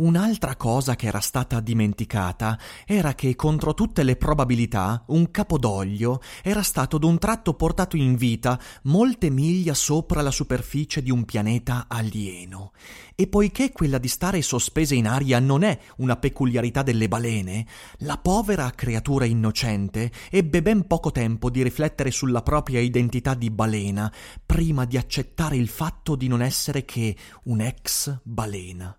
Un'altra cosa che era stata dimenticata era che, contro tutte le probabilità, un capodoglio era stato d'un tratto portato in vita molte miglia sopra la superficie di un pianeta alieno. E poiché quella di stare sospese in aria non è una peculiarità delle balene, la povera creatura innocente ebbe ben poco tempo di riflettere sulla propria identità di balena prima di accettare il fatto di non essere che un'ex balena.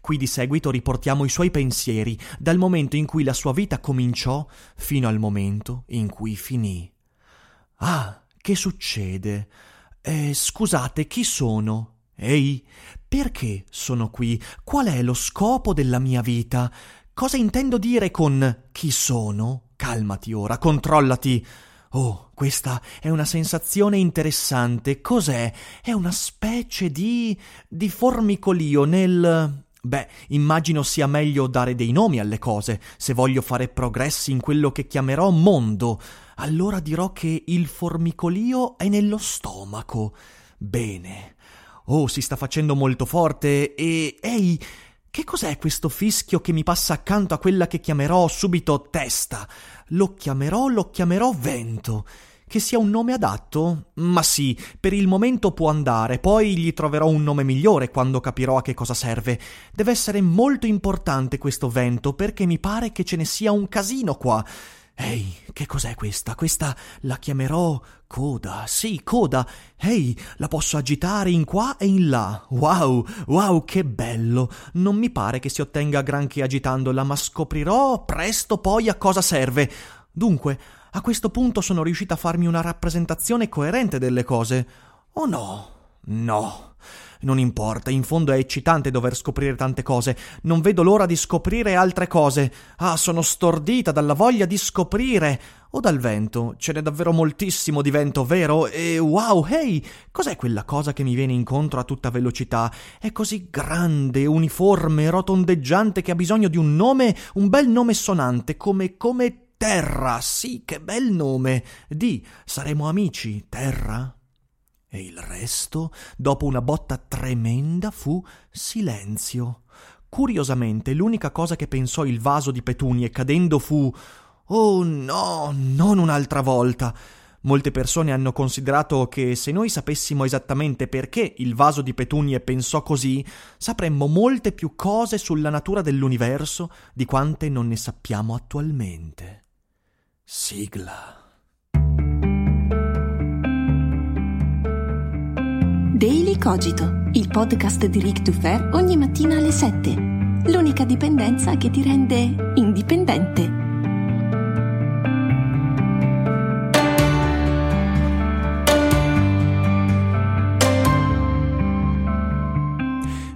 Qui di seguito riportiamo i suoi pensieri dal momento in cui la sua vita cominciò fino al momento in cui finì. Ah, che succede? Scusate, chi sono? Ehi, perché sono qui? Qual è lo scopo della mia vita? Cosa intendo dire con chi sono? Calmati ora, controllati. Oh, questa è una sensazione interessante. Cos'è? È una specie di formicolio nel... Beh, immagino sia meglio dare dei nomi alle cose. Se voglio fare progressi in quello che chiamerò mondo, allora dirò che il formicolio è nello stomaco. Bene. Oh, si sta facendo molto forte e... Ehi, che cos'è questo fischio che mi passa accanto a quella che chiamerò subito testa? Lo chiamerò vento. Che sia un nome adatto? Ma sì, per il momento può andare, poi gli troverò un nome migliore quando capirò a che cosa serve. Deve essere molto importante questo vento, perché mi pare che ce ne sia un casino qua. Ehi, che cos'è questa? Questa la chiamerò coda, sì, coda. Ehi, la posso agitare in qua e in là. Wow, che bello. Non mi pare che si ottenga granché agitandola, ma scoprirò presto poi a cosa serve. Dunque, a questo punto sono riuscita a farmi una rappresentazione coerente delle cose. O no? No, non importa, in fondo è eccitante dover scoprire tante cose. Non vedo l'ora di scoprire altre cose. Ah, sono stordita dalla voglia di scoprire. O dal vento, ce n'è davvero moltissimo di vento, vero? E wow, hey, cos'è quella cosa che mi viene incontro a tutta velocità? È così grande, uniforme, rotondeggiante che ha bisogno di un nome, un bel nome sonante, come Terra, sì, che bel nome. Di, saremo amici, Terra? E il resto, dopo una botta tremenda, fu silenzio. Curiosamente, l'unica cosa che pensò il vaso di petunie cadendo fu «Oh no, non un'altra volta!». Molte persone hanno considerato che se noi sapessimo esattamente perché il vaso di petunie pensò così, sapremmo molte più cose sulla natura dell'universo di quante non ne sappiamo attualmente. Sigla. Daily Cogito, il podcast di Rick DuFer ogni mattina alle 7. L'unica dipendenza che ti rende indipendente.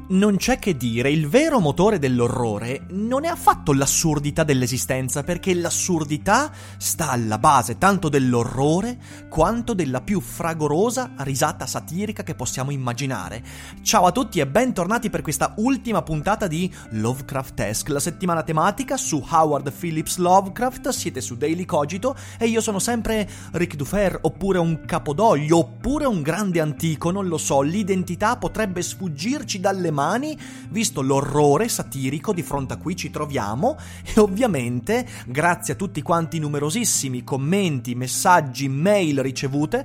Non c'è che dire, il vero motore dell'orrore non è affatto l'assurdità dell'esistenza, perché l'assurdità sta alla base tanto dell'orrore quanto della più fragorosa risata satirica che possiamo immaginare. Ciao a tutti e bentornati per questa ultima puntata di Lovecraftesque, la settimana tematica su Howard Phillips Lovecraft. Siete su Daily Cogito e io sono sempre Rick DuFer, oppure un capodoglio, oppure un grande antico, non lo so, l'identità potrebbe sfuggirci dalle mani umani, visto l'orrore satirico di fronte a cui ci troviamo, e ovviamente grazie a tutti quanti i numerosissimi commenti, messaggi, mail ricevute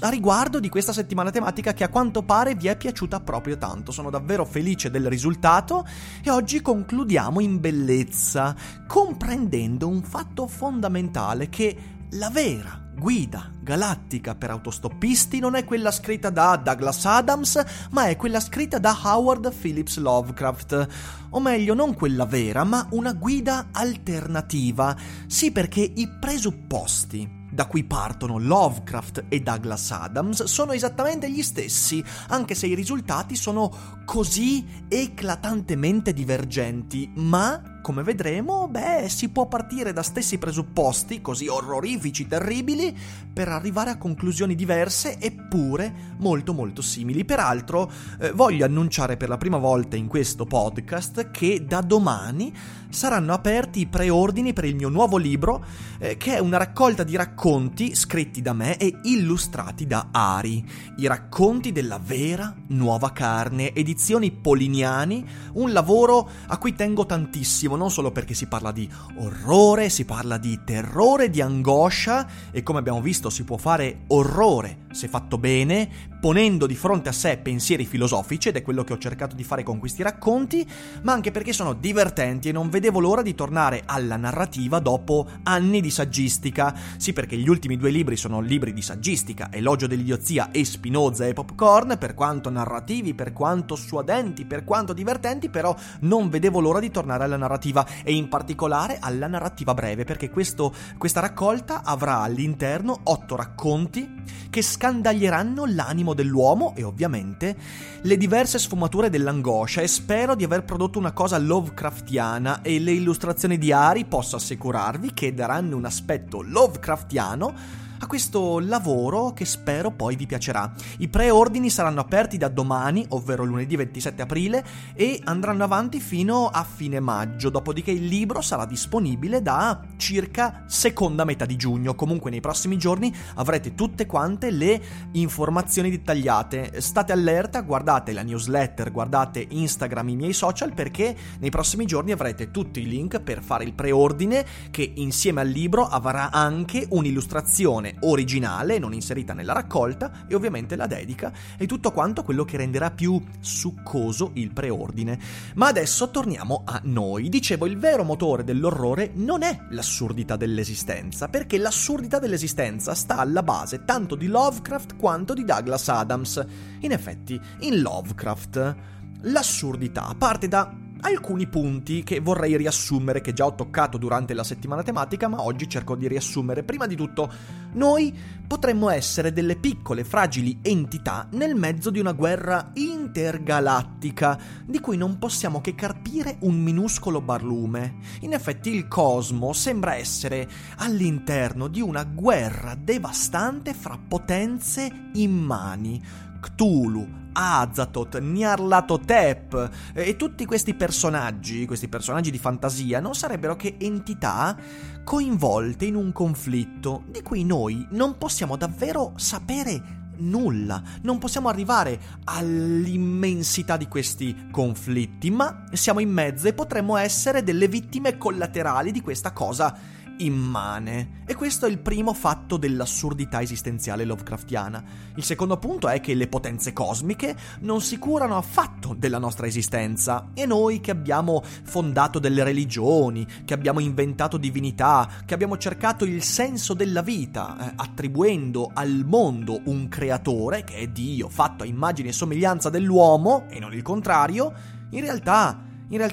a riguardo di questa settimana tematica, che a quanto pare vi è piaciuta proprio tanto. Sono davvero felice del risultato e oggi concludiamo in bellezza, comprendendo un fatto fondamentale: che la vera guida galattica per autostoppisti non è quella scritta da Douglas Adams, ma è quella scritta da Howard Phillips Lovecraft. O meglio, non quella vera, ma una guida alternativa. Sì, perché i presupposti da cui partono Lovecraft e Douglas Adams sono esattamente gli stessi, anche se i risultati sono così eclatantemente divergenti, ma come vedremo, si può partire da stessi presupposti così orrorifici, terribili, per arrivare a conclusioni diverse eppure molto molto simili. Peraltro voglio annunciare per la prima volta in questo podcast che da domani saranno aperti i preordini per il mio nuovo libro, che è una raccolta di racconti scritti da me e illustrati da Ari, I racconti della vera nuova carne, Edizioni Poliniani, un lavoro a cui tengo tantissimo, non solo perché si parla di orrore, si parla di terrore, di angoscia, e come abbiamo visto si può fare orrore se fatto bene, ponendo di fronte a sé pensieri filosofici, ed è quello che ho cercato di fare con questi racconti, ma anche perché sono divertenti e non vedevo l'ora di tornare alla narrativa dopo anni di saggistica. Sì, perché gli ultimi due libri sono libri di saggistica, Elogio dell'idiozia e Spinoza e Popcorn, per quanto narrativi, per quanto suadenti, per quanto divertenti, però non vedevo l'ora di tornare alla narrativa, e in particolare alla narrativa breve, perché questa raccolta avrà all'interno 8 racconti che scandaglieranno l'animo dell'uomo e ovviamente le diverse sfumature dell'angoscia, e spero di aver prodotto una cosa lovecraftiana, e le illustrazioni di Ari posso assicurarvi che daranno un aspetto lovecraftiano a questo lavoro, che spero poi vi piacerà. I preordini saranno aperti da domani, ovvero lunedì 27 aprile, e andranno avanti fino a fine maggio, dopodiché il libro sarà disponibile da circa seconda metà di giugno. Comunque nei prossimi giorni avrete tutte quante le informazioni dettagliate. State allerta, guardate la newsletter, guardate Instagram, i miei social, perché nei prossimi giorni avrete tutti i link per fare il preordine, che insieme al libro avrà anche un'illustrazione originale non inserita nella raccolta, e ovviamente la dedica e tutto quanto quello che renderà più succoso il preordine. Ma adesso torniamo a noi. Dicevo, il vero motore dell'orrore non è l'assurdità dell'esistenza, perché l'assurdità dell'esistenza sta alla base tanto di Lovecraft quanto di Douglas Adams. In effetti, in Lovecraft l'assurdità parte da alcuni punti che vorrei riassumere, che già ho toccato durante la settimana tematica, ma oggi cerco di riassumere. Prima di tutto, noi potremmo essere delle piccole, fragili entità nel mezzo di una guerra intergalattica, di cui non possiamo che carpire un minuscolo barlume. In effetti il cosmo sembra essere all'interno di una guerra devastante fra potenze immani: Cthulhu, Azathoth, Nyarlathotep, e tutti questi personaggi di fantasia non sarebbero che entità coinvolte in un conflitto di cui noi non possiamo davvero sapere nulla, non possiamo arrivare all'immensità di questi conflitti, ma siamo in mezzo e potremmo essere delle vittime collaterali di questa cosa immane. E questo è il primo fatto dell'assurdità esistenziale lovecraftiana. Il secondo punto è che le potenze cosmiche non si curano affatto della nostra esistenza, e noi che abbiamo fondato delle religioni, che abbiamo inventato divinità, che abbiamo cercato il senso della vita, attribuendo al mondo un creatore che è Dio, fatto a immagine e somiglianza dell'uomo e non il contrario, in realtà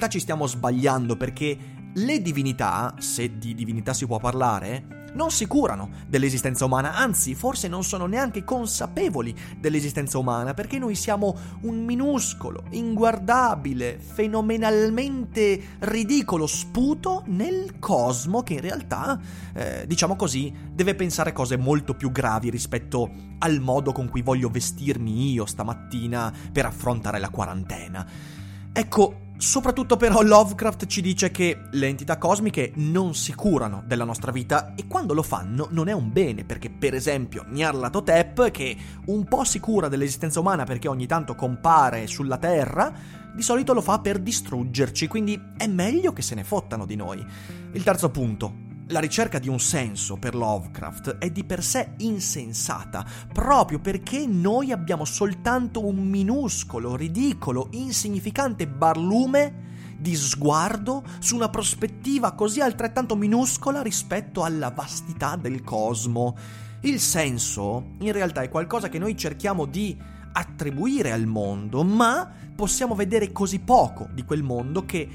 ci stiamo sbagliando, perché le divinità, se di divinità si può parlare, non si curano dell'esistenza umana, anzi, forse non sono neanche consapevoli dell'esistenza umana, perché noi siamo un minuscolo, inguardabile, fenomenalmente ridicolo sputo nel cosmo che in realtà, diciamo così, deve pensare cose molto più gravi rispetto al modo con cui voglio vestirmi io stamattina per affrontare la quarantena. Ecco, soprattutto però Lovecraft ci dice che le entità cosmiche non si curano della nostra vita e quando lo fanno non è un bene, perché per esempio Nyarlathotep, che un po' si cura dell'esistenza umana perché ogni tanto compare sulla Terra, di solito lo fa per distruggerci, quindi è meglio che se ne fottano di noi. Il terzo punto. La ricerca di un senso per Lovecraft è di per sé insensata, proprio perché noi abbiamo soltanto un minuscolo, ridicolo, insignificante barlume di sguardo su una prospettiva così altrettanto minuscola rispetto alla vastità del cosmo. Il senso, in realtà, è qualcosa che noi cerchiamo di attribuire al mondo, ma possiamo vedere così poco di quel mondo che...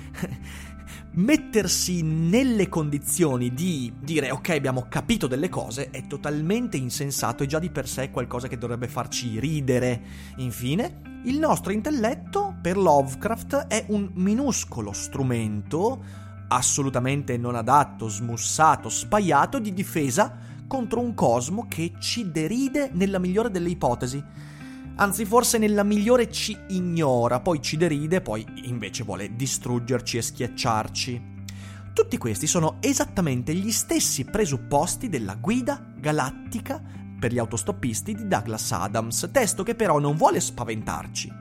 mettersi nelle condizioni di dire ok, abbiamo capito delle cose è totalmente insensato e già di per sé è qualcosa che dovrebbe farci ridere. Infine, il nostro intelletto per Lovecraft è un minuscolo strumento assolutamente non adatto, smussato, spaiato di difesa contro un cosmo che ci deride nella migliore delle ipotesi. Anzi, forse nella migliore ci ignora, poi ci deride, poi invece vuole distruggerci e schiacciarci. Tutti questi sono esattamente gli stessi presupposti della Guida Galattica per gli autostoppisti di Douglas Adams, testo che però non vuole spaventarci,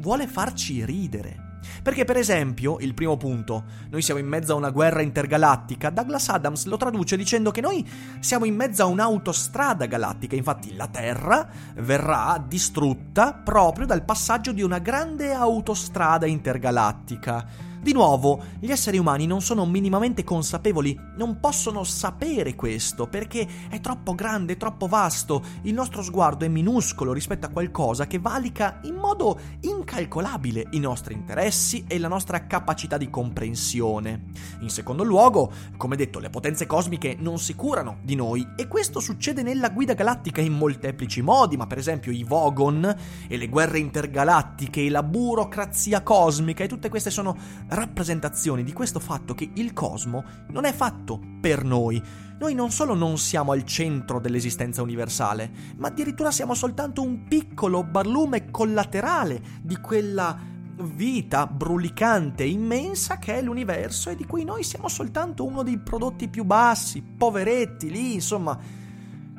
vuole farci ridere. Perché per esempio, il primo punto, noi siamo in mezzo a una guerra intergalattica, Douglas Adams lo traduce dicendo che noi siamo in mezzo a un'autostrada galattica, infatti la Terra verrà distrutta proprio dal passaggio di una grande autostrada intergalattica. Di nuovo, gli esseri umani non sono minimamente consapevoli, non possono sapere questo perché è troppo grande, è troppo vasto, il nostro sguardo è minuscolo rispetto a qualcosa che valica in modo incalcolabile i nostri interessi e la nostra capacità di comprensione. In secondo luogo, come detto, le potenze cosmiche non si curano di noi e questo succede nella Guida Galattica in molteplici modi, ma per esempio i Vogon e le guerre intergalattiche e la burocrazia cosmica e tutte queste sono rappresentazioni di questo fatto che il cosmo non è fatto per noi. Noi non solo non siamo al centro dell'esistenza universale, ma addirittura siamo soltanto un piccolo barlume collaterale di quella vita brulicante immensa che è l'universo e di cui noi siamo soltanto uno dei prodotti più bassi, poveretti lì, insomma...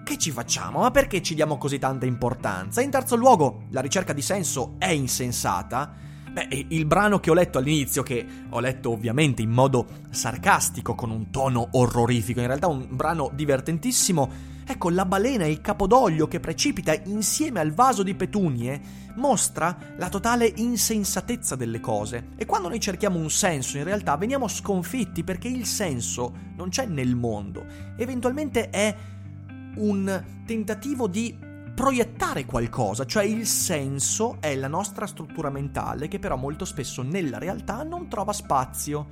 Che ci facciamo? Ma perché ci diamo così tanta importanza? In terzo luogo, la ricerca di senso è insensata. Beh, il brano che ho letto all'inizio, che ho letto ovviamente in modo sarcastico, con un tono orrorifico, in realtà un brano divertentissimo, ecco, la balena e il capodoglio che precipita insieme al vaso di petunie mostra la totale insensatezza delle cose. E quando noi cerchiamo un senso, in realtà, veniamo sconfitti perché il senso non c'è nel mondo. Eventualmente è un tentativo di proiettare qualcosa, cioè il senso è la nostra struttura mentale che però molto spesso nella realtà non trova spazio.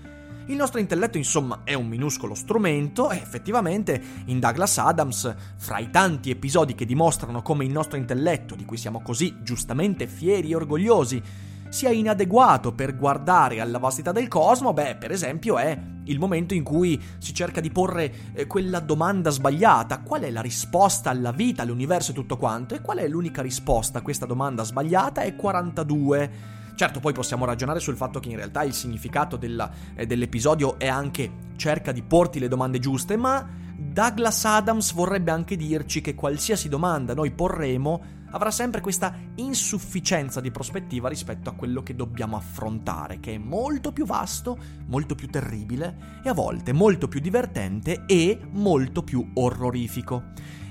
Il nostro intelletto, insomma, è un minuscolo strumento e effettivamente in Douglas Adams, fra i tanti episodi che dimostrano come il nostro intelletto, di cui siamo così giustamente fieri e orgogliosi, sia inadeguato per guardare alla vastità del cosmo, beh, per esempio è il momento in cui si cerca di porre quella domanda sbagliata, qual è la risposta alla vita, all'universo e tutto quanto, e qual è l'unica risposta a questa domanda sbagliata è 42. Certo, poi possiamo ragionare sul fatto che in realtà il significato dell'episodio è anche cerca di porti le domande giuste, ma Douglas Adams vorrebbe anche dirci che qualsiasi domanda noi porremo avrà sempre questa insufficienza di prospettiva rispetto a quello che dobbiamo affrontare, che è molto più vasto, molto più terribile e a volte molto più divertente e molto più orrorifico.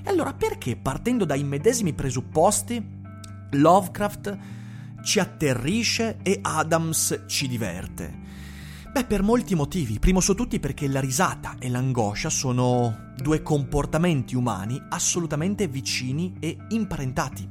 E allora perché, partendo dai medesimi presupposti, Lovecraft ci atterrisce e Adams ci diverte? Beh, per molti motivi, primo su tutti perché la risata e l'angoscia sono due comportamenti umani assolutamente vicini e imparentati.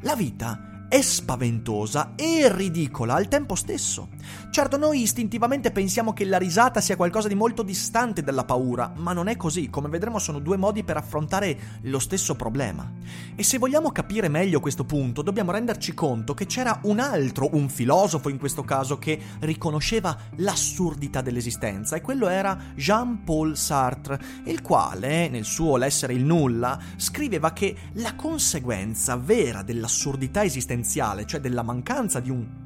La vita è spaventosa e ridicola al tempo stesso. Certo, noi istintivamente pensiamo che la risata sia qualcosa di molto distante dalla paura, ma non è così, come vedremo sono due modi per affrontare lo stesso problema. E se vogliamo capire meglio questo punto, dobbiamo renderci conto che c'era un filosofo in questo caso, che riconosceva l'assurdità dell'esistenza, e quello era Jean-Paul Sartre, il quale, nel suo L'essere il nulla, scriveva che la conseguenza vera dell'assurdità esistenziale, cioè della mancanza di un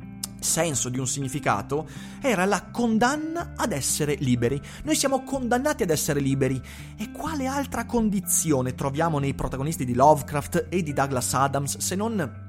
senso, di un significato, era la condanna ad essere liberi. Noi siamo condannati ad essere liberi. E quale altra condizione troviamo nei protagonisti di Lovecraft e di Douglas Adams se non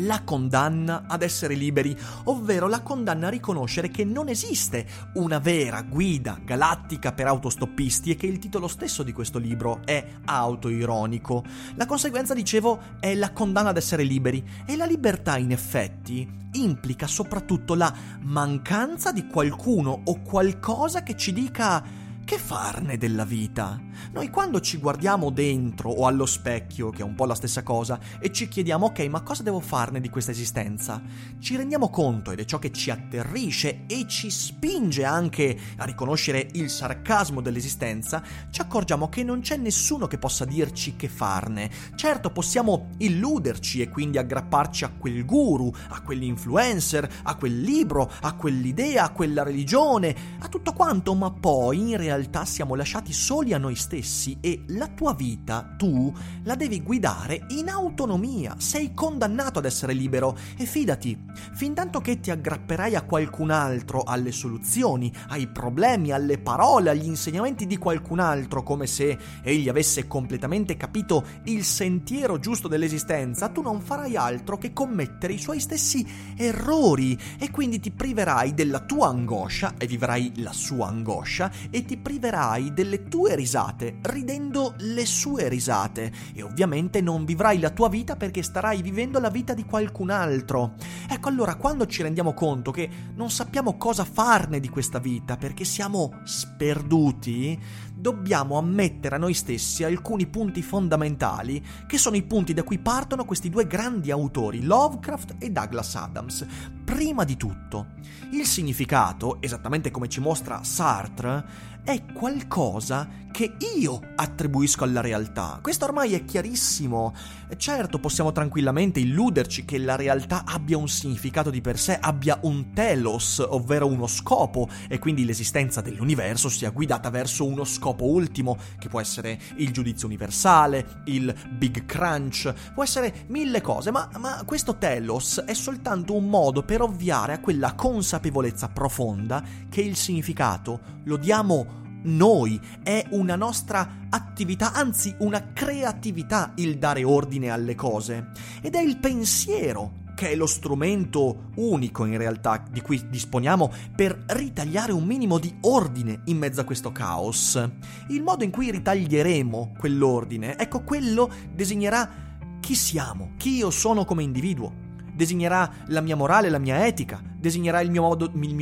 la condanna ad essere liberi, ovvero la condanna a riconoscere che non esiste una vera guida galattica per autostoppisti e che il titolo stesso di questo libro è autoironico. La conseguenza, dicevo, è la condanna ad essere liberi, e la libertà in effetti implica soprattutto la mancanza di qualcuno o qualcosa che ci dica che farne della vita. Noi quando ci guardiamo dentro o allo specchio, che è un po' la stessa cosa, e ci chiediamo ok, ma cosa devo farne di questa esistenza, ci rendiamo conto, ed è ciò che ci atterrisce e ci spinge anche a riconoscere il sarcasmo dell'esistenza, ci accorgiamo che non c'è nessuno che possa dirci che farne. Certo, possiamo illuderci e quindi aggrapparci a quel guru, a quell'influencer, a quel libro, a quell'idea, a quella religione, a tutto quanto, ma poi in realtà siamo lasciati soli a noi stessi, e la tua vita tu la devi guidare in autonomia. Sei condannato ad essere libero, e fidati, fin tanto che ti aggrapperai a qualcun altro, alle soluzioni, ai problemi, alle parole, agli insegnamenti di qualcun altro, come se egli avesse completamente capito il sentiero giusto dell'esistenza, tu non farai altro che commettere i suoi stessi errori, e quindi ti priverai della tua angoscia e vivrai la sua angoscia, e ti priverai delle tue risate ridendo le sue risate, e ovviamente non vivrai la tua vita perché starai vivendo la vita di qualcun altro. Ecco, allora quando ci rendiamo conto che non sappiamo cosa farne di questa vita perché siamo sperduti, dobbiamo ammettere a noi stessi alcuni punti fondamentali, che sono i punti da cui partono questi due grandi autori, Lovecraft e Douglas Adams. Prima di tutto, il significato, esattamente come ci mostra Sartre, è qualcosa che io attribuisco alla realtà. Questo ormai è chiarissimo. Certo, possiamo tranquillamente illuderci che la realtà abbia un significato di per sé, abbia un telos, ovvero uno scopo, e quindi l'esistenza dell'universo sia guidata verso uno scopo ultimo, che può essere il giudizio universale, il Big Crunch, può essere mille cose, ma questo telos è soltanto un modo per ovviare a quella consapevolezza profonda che il significato lo diamo noi, è una nostra attività, anzi una creatività, il dare ordine alle cose, ed è il pensiero che è lo strumento unico in realtà di cui disponiamo per ritagliare un minimo di ordine in mezzo a questo caos. Il modo in cui ritaglieremo quell'ordine, ecco, quello designerà chi siamo, chi io sono come individuo, designerà la mia morale, la mia etica, designerà il mio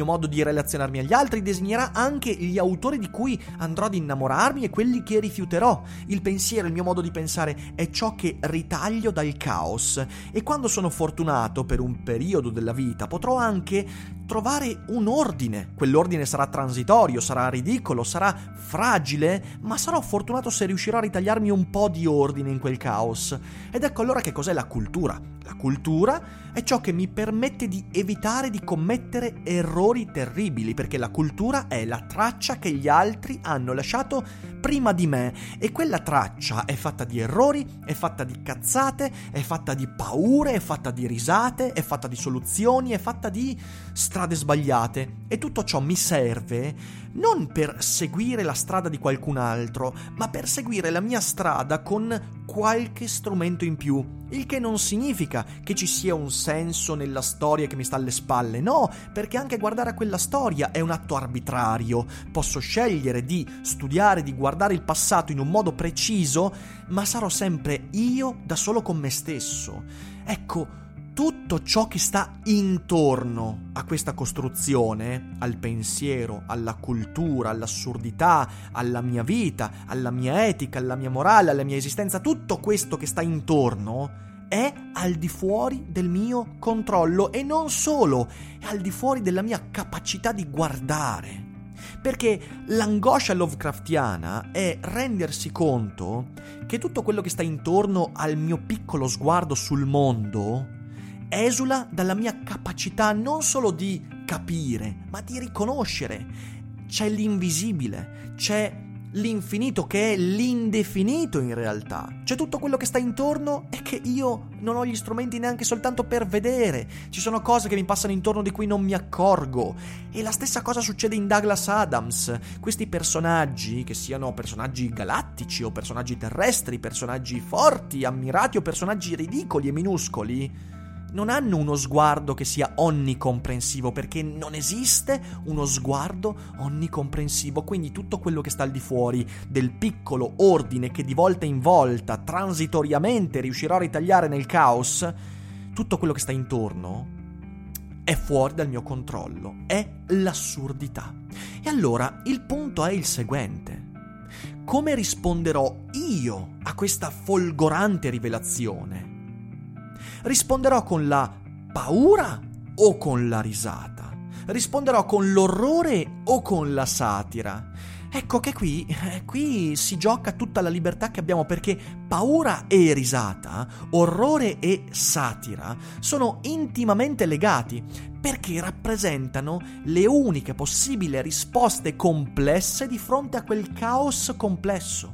modo di relazionarmi agli altri, designerà anche gli autori di cui andrò ad innamorarmi e quelli che rifiuterò. Il pensiero, il mio modo di pensare è ciò che ritaglio dal caos, e quando sono fortunato per un periodo della vita potrò anche trovare un ordine. Quell'ordine sarà transitorio, sarà ridicolo, sarà fragile, ma sarò fortunato se riuscirò a ritagliarmi un po' di ordine in quel caos. Ed ecco allora che cos'è la cultura. La cultura è ciò che mi permette di evitare di commettere errori terribili, perché la cultura è la traccia che gli altri hanno lasciato prima di me, e quella traccia è fatta di errori, è fatta di cazzate, è fatta di paure, è fatta di risate, è fatta di soluzioni, è fatta di strade sbagliate, e tutto ciò mi serve non per seguire la strada di qualcun altro, ma per seguire la mia strada con qualche strumento in più. Il che non significa che ci sia un senso nella storia che mi sta alle spalle, no, perché anche guardare a quella storia è un atto arbitrario. Posso scegliere di studiare, di guardare il passato in un modo preciso, ma sarò sempre io da solo con me stesso. Ecco, tutto ciò che sta intorno a questa costruzione, al pensiero, alla cultura, all'assurdità, alla mia vita, alla mia etica, alla mia morale, alla mia esistenza, tutto questo che sta intorno è al di fuori del mio controllo, e non solo, è al di fuori della mia capacità di guardare. Perché l'angoscia lovecraftiana è rendersi conto che tutto quello che sta intorno al mio piccolo sguardo sul mondo esula dalla mia capacità non solo di capire, ma di riconoscere. C'è l'invisibile, c'è l'infinito, che è l'indefinito in realtà. C'è tutto quello che sta intorno e che io non ho gli strumenti neanche soltanto per vedere. Ci sono cose che mi passano intorno di cui non mi accorgo. E la stessa cosa succede in Douglas Adams. Questi personaggi, che siano personaggi galattici o personaggi terrestri, personaggi forti, ammirati o personaggi ridicoli e minuscoli, non hanno uno sguardo che sia onnicomprensivo, perché non esiste uno sguardo onnicomprensivo. Quindi tutto quello che sta al di fuori del piccolo ordine che di volta in volta, transitoriamente, riuscirò a ritagliare nel caos, tutto quello che sta intorno è fuori dal mio controllo, è l'assurdità. E allora il punto è il seguente: come risponderò io a questa folgorante rivelazione? Risponderò con la paura o con la risata? Risponderò con l'orrore o con la satira? Ecco che qui si gioca tutta la libertà che abbiamo, perché paura e risata, orrore e satira sono intimamente legati, perché rappresentano le uniche possibili risposte complesse di fronte a quel caos complesso.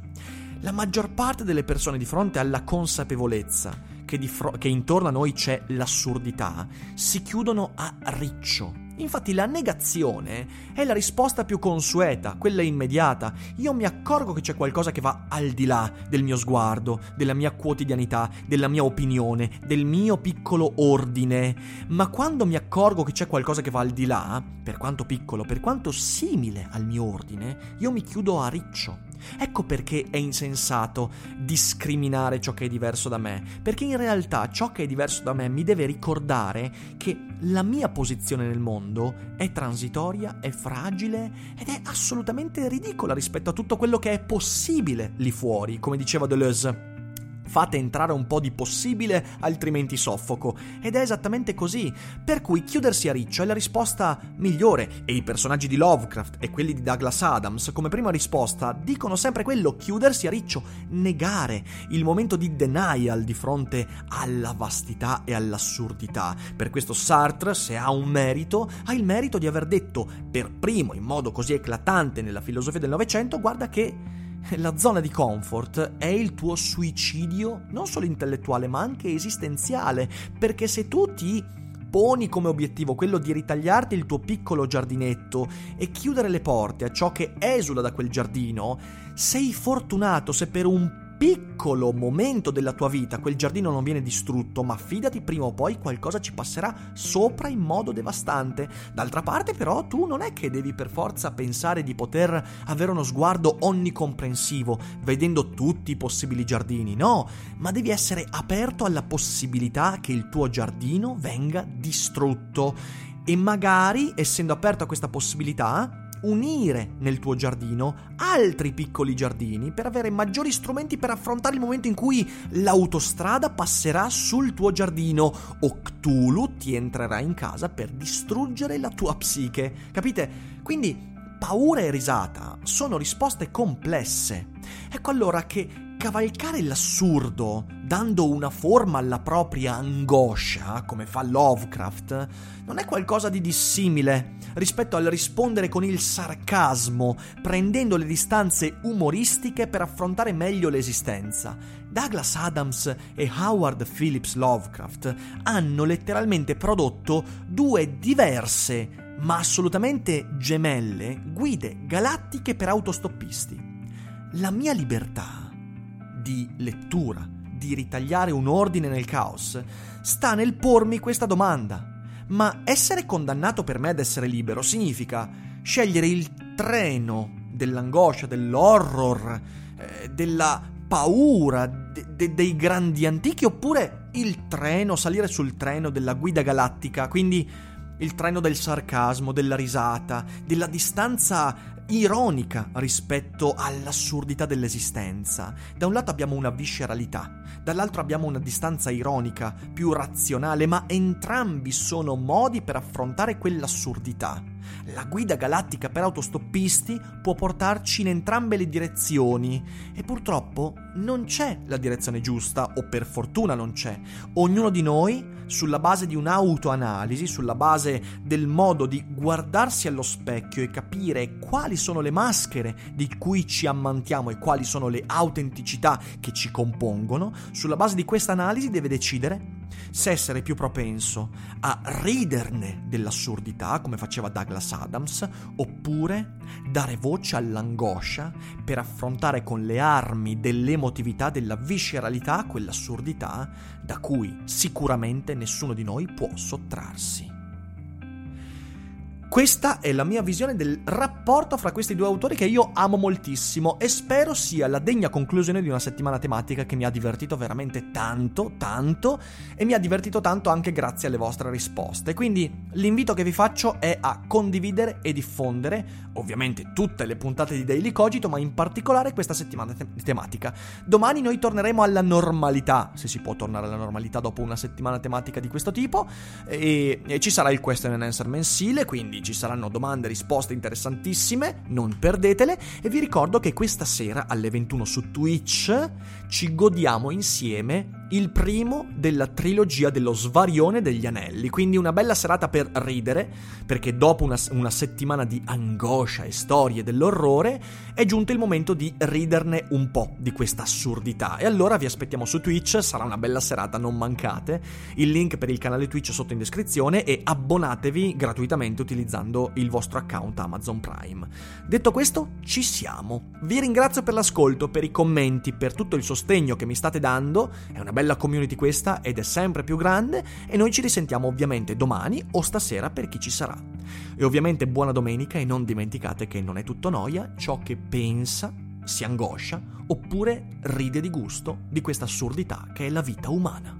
La maggior parte delle persone, di fronte alla consapevolezza che intorno a noi c'è l'assurdità, si chiudono a riccio. Infatti la negazione è la risposta più consueta, quella immediata. Io mi accorgo che c'è qualcosa che va al di là del mio sguardo, della mia quotidianità, della mia opinione, del mio piccolo ordine. Ma quando mi accorgo che c'è qualcosa che va al di là, per quanto piccolo, per quanto simile al mio ordine, io mi chiudo a riccio. Ecco perché è insensato discriminare ciò che è diverso da me, perché in realtà ciò che è diverso da me mi deve ricordare che la mia posizione nel mondo è transitoria, è fragile ed è assolutamente ridicola rispetto a tutto quello che è possibile lì fuori. Come diceva Deleuze, fate entrare un po' di possibile, altrimenti soffoco. Ed è esattamente così. Per cui chiudersi a riccio è la risposta migliore. E i personaggi di Lovecraft e quelli di Douglas Adams, come prima risposta, dicono sempre quello: chiudersi a riccio, negare, il momento di denial di fronte alla vastità e all'assurdità. Per questo Sartre, se ha un merito, ha il merito di aver detto per primo, in modo così eclatante nella filosofia del Novecento: guarda che la zona di comfort è il tuo suicidio, non solo intellettuale ma anche esistenziale, perché se tu ti poni come obiettivo quello di ritagliarti il tuo piccolo giardinetto e chiudere le porte a ciò che esula da quel giardino, sei fortunato se per un piccolo momento della tua vita quel giardino non viene distrutto, ma fidati, prima o poi qualcosa ci passerà sopra in modo devastante. D'altra parte però tu non è che devi per forza pensare di poter avere uno sguardo onnicomprensivo vedendo tutti i possibili giardini, no, ma devi essere aperto alla possibilità che il tuo giardino venga distrutto e magari, essendo aperto a questa possibilità, unire nel tuo giardino altri piccoli giardini per avere maggiori strumenti per affrontare il momento in cui l'autostrada passerà sul tuo giardino o Cthulhu ti entrerà in casa per distruggere la tua psiche. Capite? Quindi paura e risata sono risposte complesse. Ecco allora che cavalcare l'assurdo dando una forma alla propria angoscia, come fa Lovecraft, non è qualcosa di dissimile rispetto al rispondere con il sarcasmo, prendendo le distanze umoristiche per affrontare meglio l'esistenza. Douglas Adams e Howard Phillips Lovecraft hanno letteralmente prodotto due diverse, ma assolutamente gemelle, guide galattiche per autostoppisti. La mia libertà di lettura, di ritagliare un ordine nel caos, sta nel pormi questa domanda: ma essere condannato per me ad essere libero significa scegliere il treno dell'angoscia, dell'horror, della paura, dei grandi antichi, oppure il treno, salire sul treno della guida galattica, quindi il treno del sarcasmo, della risata, della distanza ironica rispetto all'assurdità dell'esistenza. Da un lato abbiamo una visceralità, dall'altro abbiamo una distanza ironica, più razionale, ma entrambi sono modi per affrontare quell'assurdità. La guida galattica per autostoppisti può portarci in entrambe le direzioni e purtroppo non c'è la direzione giusta, o per fortuna non c'è. Ognuno di noi, sulla base di un'autoanalisi, sulla base del modo di guardarsi allo specchio e capire quali sono le maschere di cui ci ammantiamo e quali sono le autenticità che ci compongono, sulla base di questa analisi deve decidere se essere più propenso a riderne dell'assurdità, come faceva Douglas Adams, oppure dare voce all'angoscia per affrontare con le armi dell'emotività, della visceralità, quell'assurdità da cui sicuramente nessuno di noi può sottrarsi. Questa è la mia visione del rapporto fra questi due autori che io amo moltissimo e spero sia la degna conclusione di una settimana tematica che mi ha divertito veramente tanto e mi ha divertito tanto anche grazie alle vostre risposte. Quindi l'invito che vi faccio è a condividere e diffondere ovviamente tutte le puntate di Daily Cogito, ma in particolare questa settimana tematica. Domani noi torneremo alla normalità, se si può tornare alla normalità dopo una settimana tematica di questo tipo, e ci sarà il question and answer mensile, quindi ci saranno domande e risposte interessantissime, non perdetele, e vi ricordo che questa sera alle 21 su Twitch ci godiamo insieme il primo della trilogia dello Svarione degli Anelli, quindi una bella serata per ridere, perché dopo una settimana di angoscia e storie dell'orrore è giunto il momento di riderne un po' di questa assurdità, e allora vi aspettiamo su Twitch, sarà una bella serata, non mancate, il link per il canale Twitch sotto in descrizione, e abbonatevi gratuitamente utilizzando il vostro account Amazon Prime. Detto questo, ci siamo. Vi ringrazio per l'ascolto, per i commenti, per tutto il sostegno che mi state dando, è una bella community questa ed è sempre più grande, e noi ci risentiamo ovviamente domani o stasera per chi ci sarà. E ovviamente buona domenica, e non dimenticate che non è tutto noia ciò che pensa, si angoscia oppure ride di gusto di questa assurdità che è la vita umana.